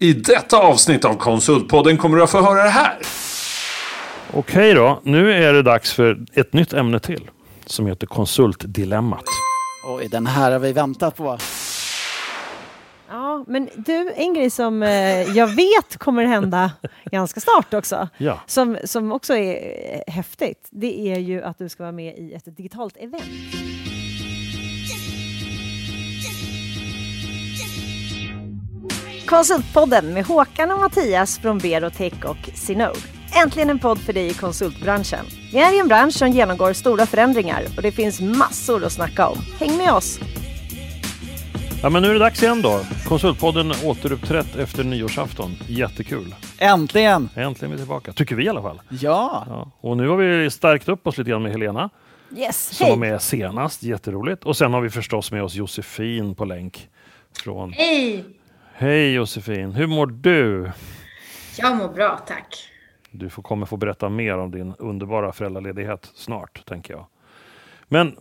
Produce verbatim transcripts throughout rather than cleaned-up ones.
I detta avsnitt av Konsultpodden kommer du att få höra det här. Okej då, nu är det dags för ett nytt ämne till som heter Konsultdilemmat. Oj, den här har vi väntat på. Ja, men du, en grej som eh, jag vet kommer hända ganska snart också. Ja. Som, som också är häftigt. Det är ju att du ska vara med i ett digitalt event. Konsultpodden med Håkan och Mattias från Berotech och Sinode. Äntligen en podd för dig i konsultbranschen. Vi är i en bransch som genomgår stora förändringar och det finns massor att snacka om. Häng med oss! Ja, men nu är det dags igen då. Konsultpodden återuppträtt efter nyårsafton. Jättekul. Äntligen! Äntligen är vi tillbaka. Tycker vi i alla fall. Ja. Ja. Och nu har vi stärkt upp oss lite grann med Helena. Yes, som hej. Som var med senast. Jätteroligt. Och sen har vi förstås med oss Josefin på länk. Från... Hej! Hej Josefin. Hur mår du? Jag mår bra, tack. Du får, kommer få berätta mer om din underbara föräldraledighet snart, tänker jag. Men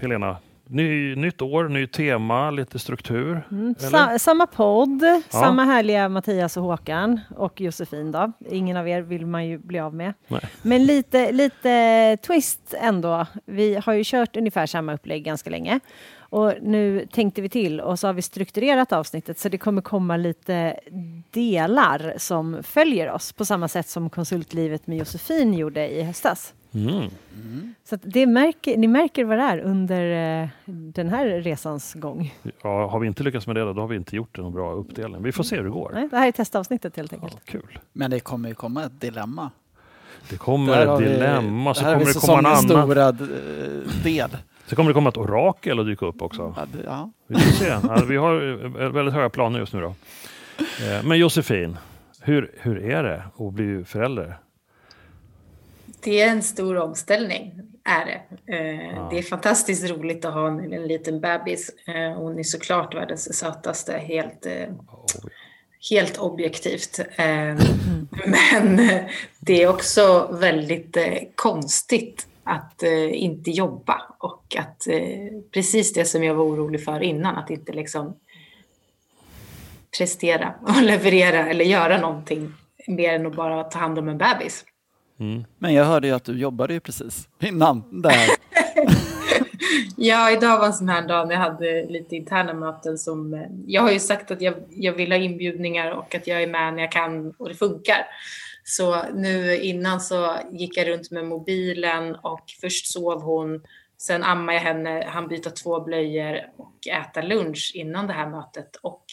Helena... Ny, nytt år, ny tema, lite struktur. Mm. Sa, samma podd, ja. Samma härliga Mattias och Håkan och Josefin då. Ingen av er vill man ju bli av med. Nej. Men lite, lite twist ändå. Vi har ju kört ungefär samma upplägg ganska länge. Och nu tänkte vi till och så har vi strukturerat avsnittet så det kommer komma lite delar som följer oss. På samma sätt som Konsultlivet med Josefin gjorde i höstas. Mm. Mm. Så att det märker, ni märker vad det är under eh, den här resans gång. Ja, har vi inte lyckats med det då, då har vi inte gjort en bra uppdelning. Vi får se hur det går. Nej, det här är testavsnittet helt enkelt. Ja, kul. Men det kommer ju komma ett dilemma. Det kommer ett dilemma. Vi, så det kommer det komma en annan del. Så kommer det komma ett orakel att dyka upp också. Ja, det, ja. Vi får se. Ja, vi har väldigt höga planer just nu då. Eh, men Josefin, hur, hur är det att bli förälder? Det är en stor omställning, är det. Det är fantastiskt roligt att ha en liten bebis. Hon är såklart världens sötaste, helt, helt objektivt. Men det är också väldigt konstigt att inte jobba. Och att precis det som jag var orolig för innan, att inte liksom prestera och leverera eller göra någonting mer än att bara ta hand om en bebis. Mm. Men jag hörde ju att du jobbade ju precis innan där. Ja, idag var en sån här dag när jag hade lite interna möten som... Jag har ju sagt att jag, jag vill ha inbjudningar och att jag är med när jag kan och det funkar. Så nu innan så gick jag runt med mobilen och först sov hon. Sen ammade jag henne, han byta två blöjor och äta lunch innan det här mötet. Och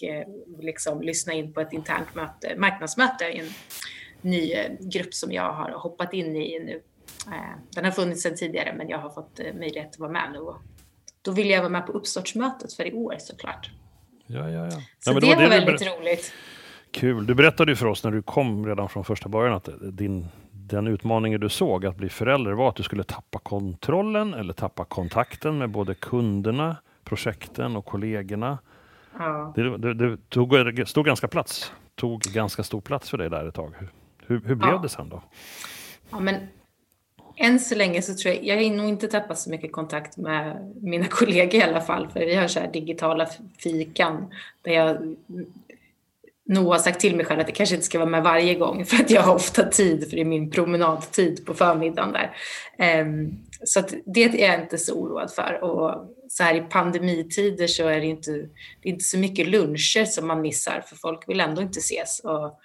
liksom lyssna in på ett internt möte, marknadsmöte in. Ny grupp som jag har hoppat in i nu. Den har funnits sedan tidigare men jag har fått möjlighet att vara med nu. Då vill jag vara med på uppstartsmötet för i år såklart. Ja, ja, ja. Så ja, det, det var det väldigt ber- roligt. Kul. Du berättade ju för oss när du kom redan från första början att din, den utmaningen du såg att bli förälder var att du skulle tappa kontrollen eller tappa kontakten med både kunderna, projekten och kollegorna. Ja. Det, det, det tog, stod ganska plats, tog ganska stor plats för dig där ett tag. Hur, hur blev ja. det sen då? Ja, men än så länge så tror jag, jag har nog inte tappat så mycket kontakt med mina kollegor i alla fall. För vi har så här digitala fikan där jag nog har sagt till mig själv att jag kanske inte ska vara med varje gång. För att jag har ofta tid, för det är min promenadtid på förmiddagen där. Så att det är jag inte så oroad för. Och så här i pandemitider så är det inte, det är inte så mycket luncher som man missar. För folk vill ändå inte ses och...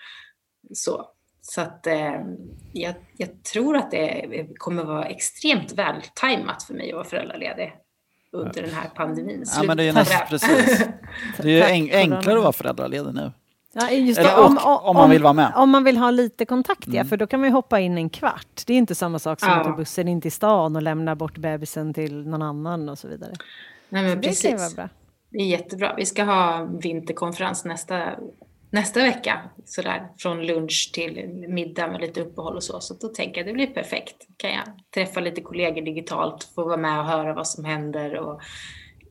Så, så att, eh, jag, jag tror att det kommer vara extremt vältajmat för mig att vara föräldraledig under ja. den här pandemin. Ja, men det är nästan precis. Det är ju enk- enklare att vara föräldraledig nu. Ja, just det. Eller, om, om, om man vill vara med. Om man vill ha lite kontakt, ja, mm. för då kan man ju hoppa in en kvart. Det är inte samma sak som ja. att ta bussen in till stan och lämna bort bebisen till någon annan och så vidare. Nej, men så precis. Det kan vara bra. Det är jättebra. Vi ska ha vinterkonferens nästa Nästa vecka, sådär, från lunch till middag med lite uppehåll och så. Så då tänker jag att det blir perfekt. Kan jag träffa lite kollegor digitalt, få vara med och höra vad som händer och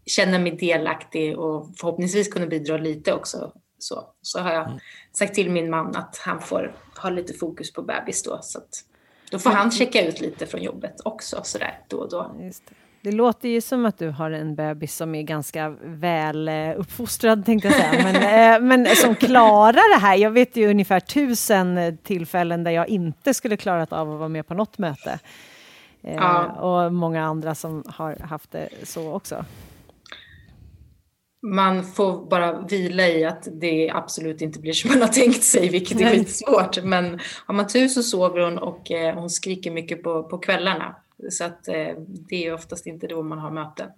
känna mig delaktig och förhoppningsvis kunna bidra lite också. Så, så har jag sagt till min man att han får ha lite fokus på bebis då. Så att då får han checka ut lite från jobbet också sådär då och då. Just det. Det låter ju som att du har en bebis som är ganska väl uppfostrad, tänkte jag säga. Men, men som klarar det här. Jag vet ju ungefär tusen tillfällen där jag inte skulle klarat av att vara med på något möte. Ja. Och många andra som har haft det så också. Man får bara vila i att det absolut inte blir som man har tänkt sig, vilket är skitsvårt. Men har man tur så sover hon och eh, hon skriker mycket på, på kvällarna. Så att, eh, det är oftast inte då man har möten.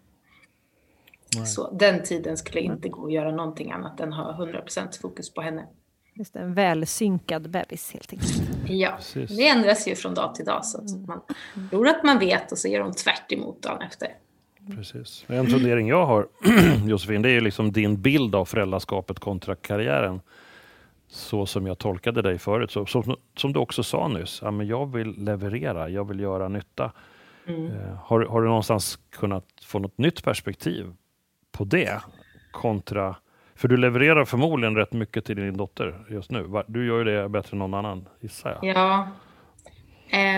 Nej. Så den tiden skulle inte gå att göra någonting annat än ha hundra procent fokus på henne. Just en välsynkad bebis helt enkelt. Ja, precis. Det ändras ju från dag till dag. Så att man tror att man vet och så gör de tvärt emot dagen efter. Precis. En fundering jag har, Josefin, det är ju liksom din bild av föräldraskapet kontra karriären. Så som jag tolkade dig förut. Så, som, som du också sa nyss, ja, men jag vill leverera, jag vill göra nytta. Mm. Eh, har, har du någonstans kunnat få något nytt perspektiv på det? Kontra, för du levererar förmodligen rätt mycket till din dotter just nu. Du gör ju det bättre än någon annan, gissar jag. Ja.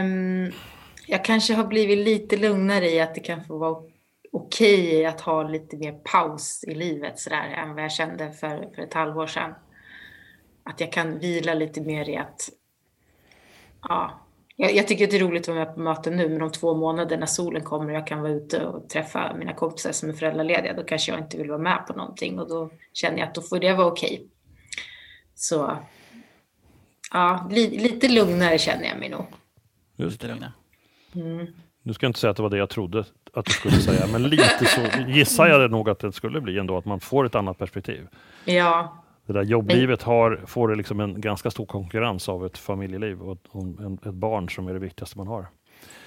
Um, jag kanske har blivit lite lugnare i att det kan få vara okej att ha lite mer paus i livet sådär, än vad jag kände för, för ett halvår sedan. Att jag kan vila lite mer i att, ja, jag, jag tycker det är roligt att vara med på möten nu, men om två månader när solen kommer och jag kan vara ute och träffa mina kompisar som är föräldralediga, då kanske jag inte vill vara med på någonting, och då känner jag att då får det vara okej. Så ja, li, lite lugnare känner jag mig nog. Just det, lugna. Mm. Nu ska jag inte säga att det var det jag trodde att du skulle säga, men lite så gissar jag det nog att det skulle bli ändå, att man får ett annat perspektiv. Ja. Det där jobblivet har, får det liksom en ganska stor konkurrens av ett familjeliv och ett, ett barn som är det viktigaste man har.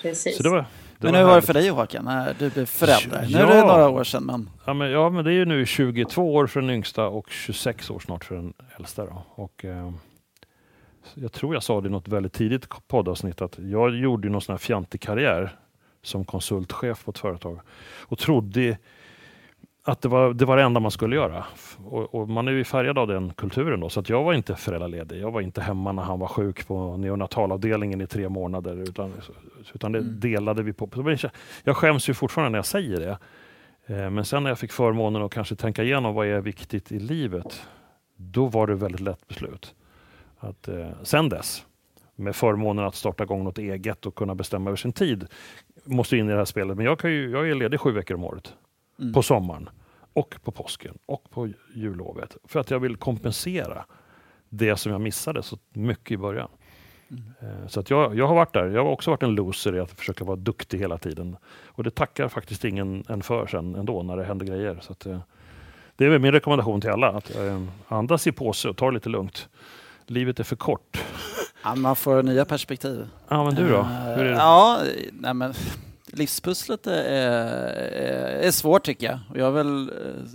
Precis. Så det var, det men hur var, var det för dig, Håkan, när du blev förälder? Ja. Nu är det några år sedan. Men... Ja, men, ja, men det är ju nu tjugotvå år för den yngsta och tjugosex år snart för den äldsta. Då. Och, eh, jag tror jag sa det i något väldigt tidigt poddavsnitt att jag gjorde någon sån här fjantig karriär som konsultchef på ett företag och trodde att det var det var det enda man skulle göra. Och, och man är ju färgad av den kulturen då. Så att jag var inte föräldraledig. Jag var inte hemma när han var sjuk på neonatalavdelningen i tre månader. Utan, utan det mm. delade vi på. Jag skäms ju fortfarande när jag säger det. Men sen när jag fick förmånen att kanske tänka igenom vad är viktigt i livet. Då var det väldigt lätt beslut. Att, eh, sen dess. Med förmånen att starta igång något eget och kunna bestämma över sin tid. Måste in i det här spelet. Men jag, kan ju, jag är ledig sju veckor om året. Mm. På sommaren och på påsken och på jullovet. För att jag vill kompensera det som jag missade så mycket i början. Mm. Så att jag, jag har varit där. Jag har också varit en loser i att försöka vara duktig hela tiden. Och det tackar faktiskt ingen en för sen ändå när det händer grejer. Så att, det är min rekommendation till alla. Att andas i påse och ta det lite lugnt. Livet är för kort. Ja, man får nya perspektiv. Ja, men du då? Hur är det? Ja, nej men... Livspusslet är, är, är svårt tycker jag. Och jag har väl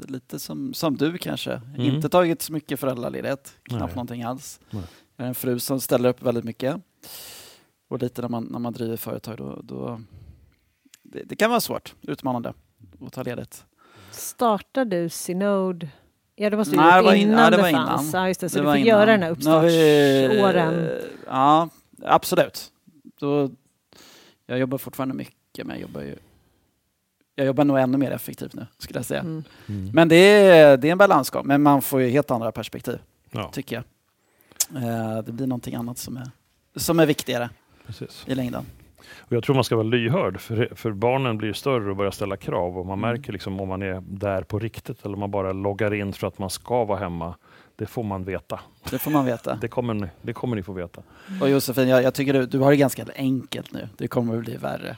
lite som, som du kanske. Mm. Inte tagit så mycket föräldraledighet. Knappt Nej. någonting alls. Nej. Jag är en fru som ställer upp väldigt mycket. Och lite när man, när man driver företag då... då det, det kan vara svårt. Utmanande att ta ledigt. Startar du Sinode? Ja, det var så Nej, det var in, innan ja, det, det var fanns. Innan. Ja, just det. Så det du fick innan. Göra den här uppstartsåren. Ja, absolut. Då, jag jobbar fortfarande mycket. Men jag jobbar ju jag jobbar nog ännu mer effektivt nu skulle jag säga. Mm. Mm. Men det är, det är en balansgång. Men man får ju helt andra perspektiv ja. tycker jag. Eh, det blir någonting annat som är, som är viktigare Precis. i längden. Och jag tror man ska vara lyhörd för, för barnen blir större och börjar ställa krav och man mm. märker liksom om man är där på riktigt eller om man bara loggar in för att man ska vara hemma. Det får man veta. Det får man veta. Det kommer ni, det kommer ni få veta. Och Josefin, jag, jag tycker du, du har det ganska enkelt nu. Det kommer att bli värre.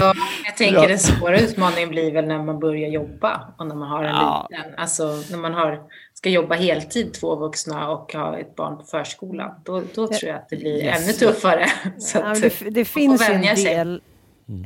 Ja, jag tänker ja. Den svåra utmaningen blir väl när man börjar jobba. Och när man har en ja. liten. Alltså när man har, ska jobba heltid två vuxna och ha ett barn på förskolan. Då, då tror jag att det blir yes. ännu tuffare. Så att, ja, det, det finns en del,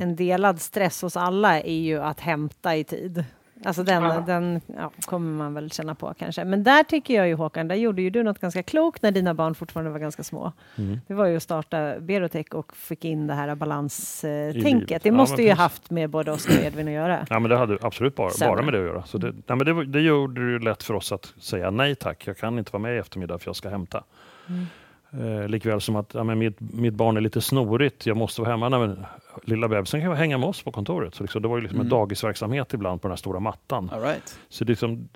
en delad stress hos alla är ju att hämta i tid. Alltså den, ja. den ja, kommer man väl känna på kanske. Men där tycker jag ju Håkan, där gjorde ju du något ganska klokt när dina barn fortfarande var ganska små. Mm. Det var ju att starta Berotech och fick in det här balanstänket. Det måste ja, ju precis. haft med både oss och Edvin att göra. Ja men det hade absolut bara, bara med det att göra. Så det, nej, men det, det gjorde ju lätt för oss att säga nej tack, jag kan inte vara med i eftermiddag för jag ska hämta. Mm. Eh, likväl som att ja, men mitt, mitt barn är lite snorigt, jag måste vara hemma. Nej, men, lilla bebisen kan hänga med oss på kontoret. Så liksom, det var ju liksom mm. en dagisverksamhet ibland på den här stora mattan. All right. Så liksom,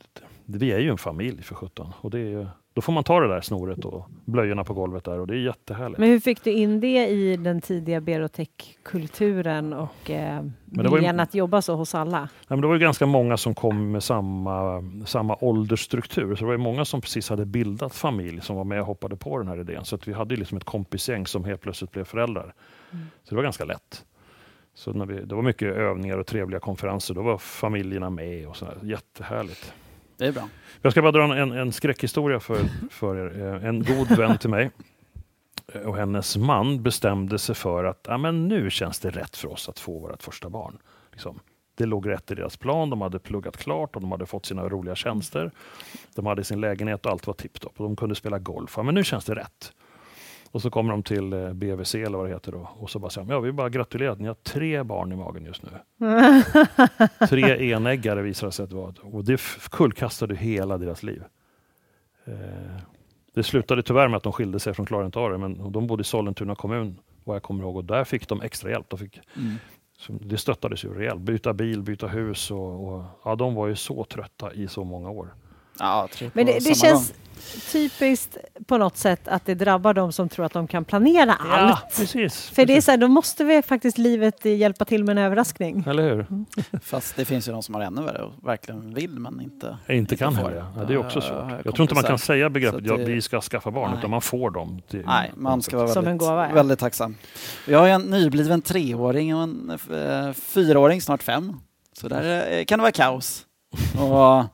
vi är ju en familj för sjutton. Och det är ju, då får man ta det där snoret och blöjorna på golvet där, och det är jättehärligt. Men hur fick du in det i den tidiga Berotech-kulturen och eh, viljan ju, att jobba så hos alla? Nej, men det var ju ganska många som kom med samma, samma åldersstruktur. Så det var ju många som precis hade bildat familj som var med och hoppade på den här idén. Så att vi hade liksom ett kompisgäng som helt plötsligt blev föräldrar. Mm. Så det var ganska lätt. Så när vi, det var mycket övningar och trevliga konferenser. Då var familjerna med och sådär. Jättehärligt. Det är bra. Jag ska bara dra en, en skräckhistoria för, för er. En god vän till mig och hennes man bestämde sig för att ja, men nu känns det rätt för oss att få vårt första barn. Liksom. Det låg rätt i deras plan. De hade pluggat klart och de hade fått sina roliga tjänster. De hade sin lägenhet och allt var tipptopp. De kunde spela golf. Ja, men nu känns det rätt. Och så kommer de till B V C eller vad det heter då. Och så bara säger de, ja vi bara gratulerar att ni har tre barn i magen just nu. Tre enäggare visade sig att det var. Och det kullkastade hela deras liv. Eh, det slutade tyvärr med att de skilde sig från Klarentare. Men de bodde i Sollentuna kommun, vad jag kommer ihåg. Och där fick de extra hjälp. De fick, mm. så det stöttades ju rejält. Byta bil, byta hus. Och, och, ja, de var ju så trötta i så många år. Ja, men det, det känns typiskt på något sätt att det drabbar dem som tror att de kan planera ja, allt. Precis, För precis. Det är så här, då måste vi faktiskt livet hjälpa till med en överraskning. Eller hur? Mm. Fast det finns ju någon som har ännu värre och verkligen vill men inte... Jag inte kan höra. Det. Ja, det är också svårt. Jag, jag, jag tror inte man kan säga begreppet det... ja, vi ska skaffa barn nej. Utan man får dem. Till, nej, man ska vara väldigt, som en gåva, ja. Väldigt tacksam. Jag har en nybliven treåring och en eh, fyraåring, snart fem. Så där eh, kan det vara kaos. Och...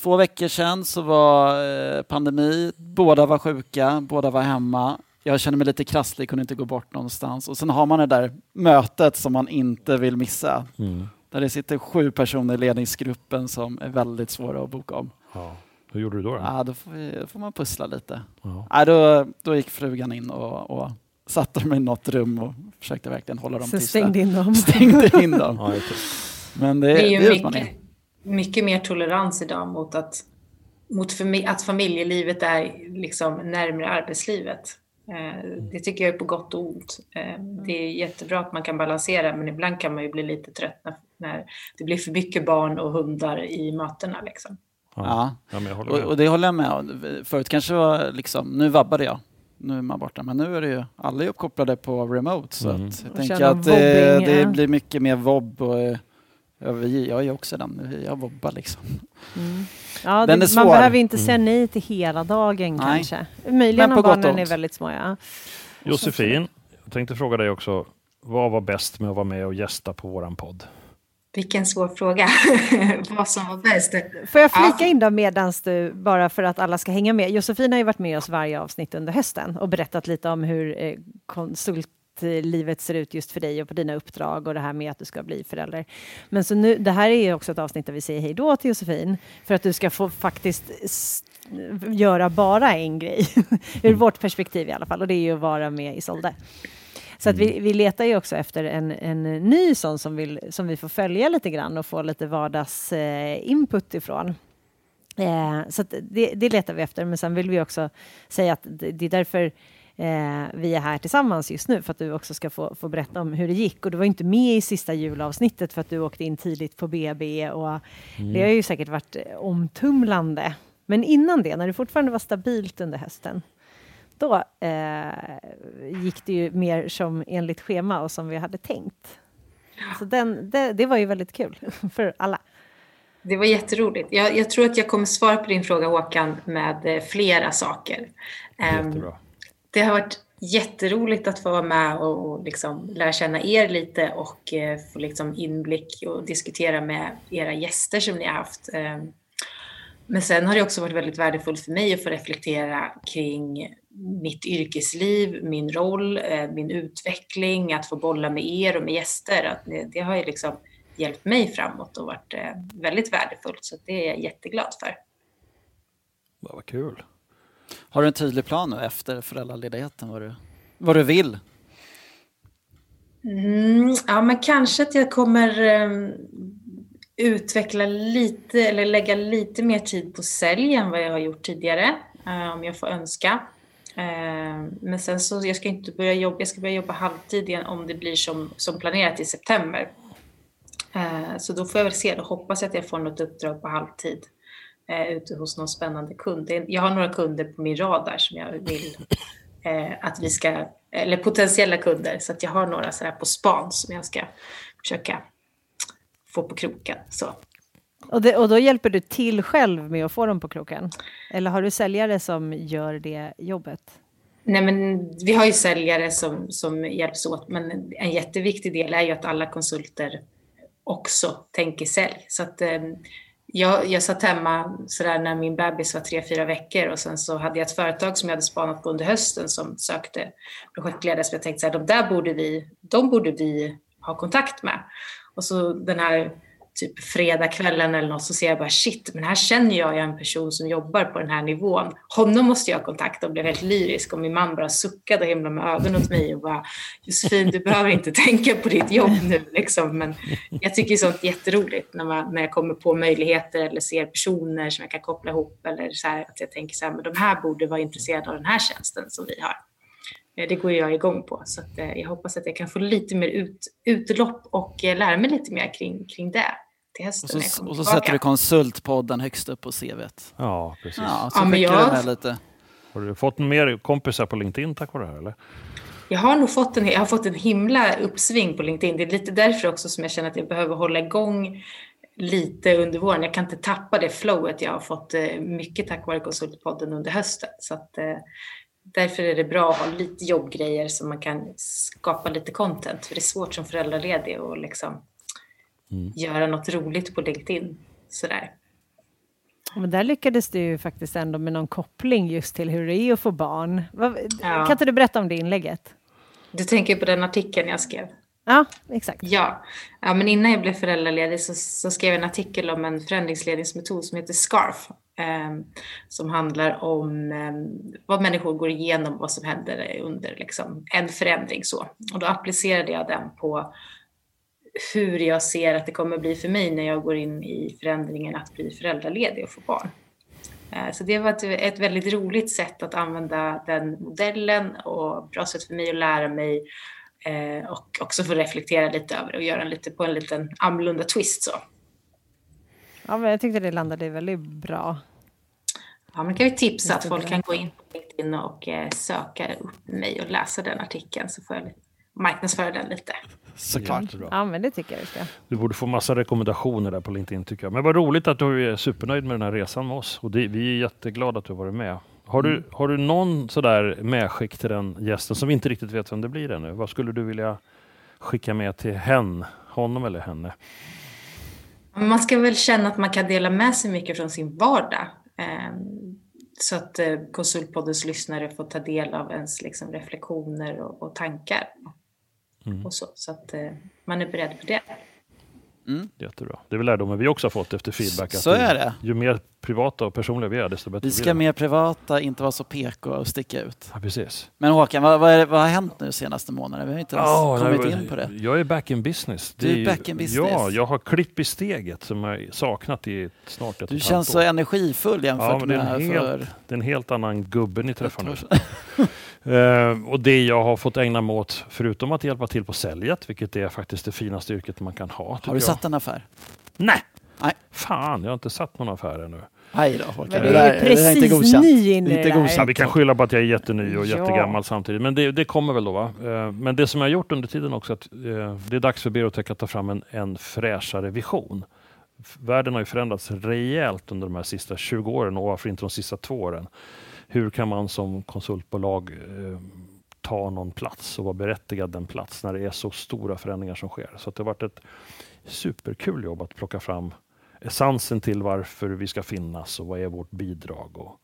Två veckor sedan så var pandemi. Båda var sjuka, båda var hemma. Jag kände mig lite krasslig, kunde inte gå bort någonstans. Och sen har man det där mötet som man inte vill missa. Mm. Där det sitter sju personer i ledningsgruppen som är väldigt svåra att boka om. Ja. Hur gjorde du då? Då, ja, då, får, vi, då får man pussla lite. Ja. Ja, då, då gick frugan in och... och satte dem i något rum och försökte verkligen hålla dem så tysta. Stängde in dem. Stängde in dem. Ja, men det, det är ju mycket. Mycket mer tolerans idag mot att, mot fami- att familjelivet är liksom närmare arbetslivet. Eh, det tycker jag är på gott och ont. Eh, det är jättebra att man kan balansera, men ibland kan man ju bli lite trött när, när det blir för mycket barn och hundar i mötena. Liksom. Ja, ja men jag håller med. Och, och det håller jag med om. Förut kanske var liksom, nu vabbade jag. Nu är man borta, men nu är det ju alla är uppkopplade på remote. Så mm. att, jag tänker att det, det blir mycket mer vobb och... Jag är också den. Jag vobbar liksom. Mm. Ja, den det, man behöver inte säga nej till hela dagen nej. Kanske. Möjligen om barnen är väldigt små. Ja. Josefin, jag tänkte fråga dig också. Vad var bäst med att vara med och gästa på våran podd? Vilken svår fråga. Vad som var bäst. Får jag flika ja. in då medans du, bara för att alla ska hänga med. Josefin har ju varit med oss varje avsnitt under hösten och berättat lite om hur konsult livet ser ut just för dig och på dina uppdrag och det här med att du ska bli förälder. Men så nu, det här är ju också ett avsnitt där vi säger hej då till Josefin för att du ska få faktiskt s- göra bara en grej ur vårt perspektiv i alla fall, och det är ju att vara med i Solde. Så att vi, vi letar ju också efter en, en ny sån som, vill, som vi får följa lite grann och få lite vardagsinput eh, ifrån. Eh, så att det, det letar vi efter, men sen vill vi också säga att det, det är därför Eh, vi är här tillsammans just nu för att du också ska få, få berätta om hur det gick, och du var inte med i sista julavsnittet för att du åkte in tidigt på B B och mm. det har ju säkert varit omtumlande, men innan det, när det fortfarande var stabilt under hösten, då eh, gick det ju mer som enligt schema och som vi hade tänkt, så den, det, det var ju väldigt kul för alla. Det var jätteroligt. Jag, jag tror att jag kommer svara på din fråga, Håkan, med flera saker. Jättebra. Det har varit jätteroligt att få vara med och, och liksom lära känna er lite och eh, få liksom inblick och diskutera med era gäster som ni har haft. Eh, men sen har det också varit väldigt värdefullt för mig att få reflektera kring mitt yrkesliv, min roll, eh, min utveckling, att få bolla med er och med gäster. Att det, det har ju liksom hjälpt mig framåt och varit eh, väldigt värdefullt, så det är jag jätteglad för. Vad kul. Har du en tydlig plan nu efter föräldraledigheten, vad du, vad du vill? Mm, ja, men kanske att jag kommer um, utveckla lite eller lägga lite mer tid på sälj än vad jag har gjort tidigare, uh, om jag får önska. Men sen så jag ska inte börja jobba, jag ska börja jobba halvtid igen om det blir som, som planerat i september. Så då får jag väl se, då hoppas jag att jag får något uppdrag på halvtid ute hos någon spännande kund. Jag har några kunder på min radar som jag vill att vi ska, eller potentiella kunder, så att jag har några så här på span som jag ska försöka få på kroken. Så. Och, det, och då hjälper du till själv med att få dem på kroken? Eller har du säljare som gör det jobbet? Nej, men vi har ju säljare som, som hjälps åt, men en jätteviktig del är ju att alla konsulter också tänker sälj. Så att, eh, jag, jag satt hemma sådär när min bebis var tre, fyra veckor och sen så hade jag ett företag som jag hade spanat på under hösten som sökte projektledare, så jag tänkte så här, de där borde vi, de borde vi ha kontakt med. Och så den här typ fredagskvällen eller något så ser jag bara shit, men här känner jag ju en person som jobbar på den här nivån. Honom måste jag kontakta, och blev helt lyrisk och min man bara suckade och himlade med ögonen åt mig och bara Josefin, du behöver inte tänka på ditt jobb nu liksom. Men jag tycker sånt är jätteroligt när, man, när jag kommer på möjligheter eller ser personer som jag kan koppla ihop eller så här, att jag tänker så här, men de här borde vara intresserade av den här tjänsten som vi har. Det går jag igång på, så att jag hoppas att jag kan få lite mer ut, utlopp och lära mig lite mer kring, kring det. Och så, och så sätter du konsultpodden högst upp på C V:t. Ja, precis. Ja, så ja, men jag... lite. Har du fått mer kompisar på LinkedIn tack vare det här, eller? Jag har nog fått en, jag har fått en himla uppsving på LinkedIn. Det är lite därför också som jag känner att jag behöver hålla igång lite under våren. Jag kan inte tappa det flowet jag har fått mycket tack vare konsultpodden under hösten. Så att, därför är det bra att ha lite jobbgrejer så man kan skapa lite content. För det är svårt som föräldraledig och liksom... Mm. Göra något roligt på LinkedIn sådär. Men där lyckades du ju faktiskt ändå med någon koppling just till hur det är att få barn. Vad, ja. Kan inte du berätta om det inlägget? Du tänker på den artikeln jag skrev? Ja, exakt. Ja, ja men innan jag blev föräldraledig så, så skrev jag en artikel om en förändringsledningsmetod som heter SCARF. Eh, som handlar om eh, vad människor går igenom, vad som händer under liksom, en förändring. Så. Och då applicerade jag den på hur jag ser att det kommer bli för mig när jag går in i förändringen att bli föräldraledig och få barn. Så det var ett, ett väldigt roligt sätt att använda den modellen och bra sätt för mig att lära mig och också få reflektera lite över och göra en lite på en liten annorlunda twist. Så. Ja, men jag tyckte det landade väldigt bra. Ja, men kan vi tipsa att folk kan gå in på LinkedIn och söka upp mig och läsa den artikeln så får jag marknadsföra den lite. Såklart. Ja. Ja, men det tycker jag vi ska. Du borde få massa rekommendationer där på LinkedIn tycker jag. Men vad roligt att du är supernöjd med den här resan med oss. Och det, vi är jätteglada att du har varit med. Har du, mm. har du någon sådär medskick till den gästen som vi inte riktigt vet vem det blir ännu? Vad skulle du vilja skicka med till hen, honom eller henne? Man ska väl känna att man kan dela med sig mycket från sin vardag. Um, så att uh, konsultpoddens lyssnare får ta del av ens liksom, reflektioner och, och tankar. Mm. Och så, så att eh, man är beredd på det. Mm. Jättebra. Det är väl lärdomen vi också har fått efter feedback. Så, att så är det. Ju, ju mer privata och personliga vi är, desto bättre. Vi ska mer privata, inte vara så pek och sticka ut. Ja, precis. Men Håkan, vad, vad, är, vad har hänt nu senaste månaden? Vi har inte ens oh, kommit nej, in på det. Jag är back in business. Det du är back in business. Ja, jag har klipp i steget som jag saknat i snart ett Du ett känns så år. Energifull jämfört ja, med här helt, för... Det är en helt annan gubbe ni träffar nu. Uh, och det jag har fått ägna mig åt, förutom att hjälpa till på säljet, vilket är faktiskt det finaste yrket man kan ha. Har du satt en affär? Nej! Nej. Fan, jag har inte satt någon affär ännu. Nej då, men det är precis det är ny in i det ja, vi kan skylla på att jag är jätteny och ja. jättegammal samtidigt. Men det, det kommer väl då va? Uh, men det som jag har gjort under tiden också, att uh, det är dags för Berotech att ta fram en, en fräschare vision. Världen har ju förändrats rejält under de här sista tjugo åren och varför inte de sista två åren. Hur kan man som konsultbolag eh, ta någon plats och vara berättigad den plats när det är så stora förändringar som sker? Så att det har varit ett superkul jobb att plocka fram essensen till varför vi ska finnas och vad är vårt bidrag. Och...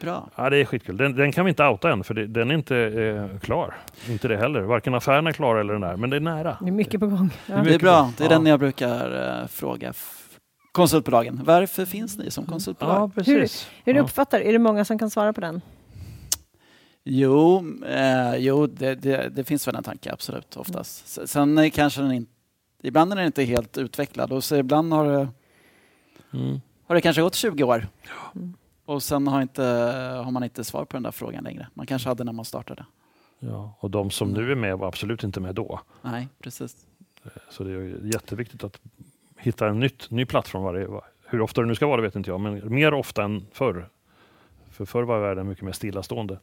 Bra. Ja, det är skitkul. Den, den kan vi inte outa än för det, den är inte eh, klar. Inte det heller. Varken affären är klar eller den där, men det är nära. Det är mycket på gång. Ja. Det, är mycket det är bra. På. Det är den jag brukar eh, fråga. Konsultbolagen. Varför finns ni som konsultbolag? Ja, precis. Hur, hur ja. uppfattar du? Är det många som kan svara på den? Jo, eh, jo det, det, det finns väl en tanke, absolut, oftast. Mm. Sen kanske den inte... Ibland är den inte helt utvecklad och så ibland har det, mm. har det kanske gått tjugo år. Ja. Mm. Och sen har, inte, har man inte svar på den där frågan längre. Man kanske hade när man startade. Ja, och de som nu är med var absolut inte med då. Nej, precis. Så det är jätteviktigt att hitta en nytt, ny plattform. Varje, hur ofta det nu ska vara vet inte jag, men mer ofta än förr. För förr var världen mycket mer stillastående.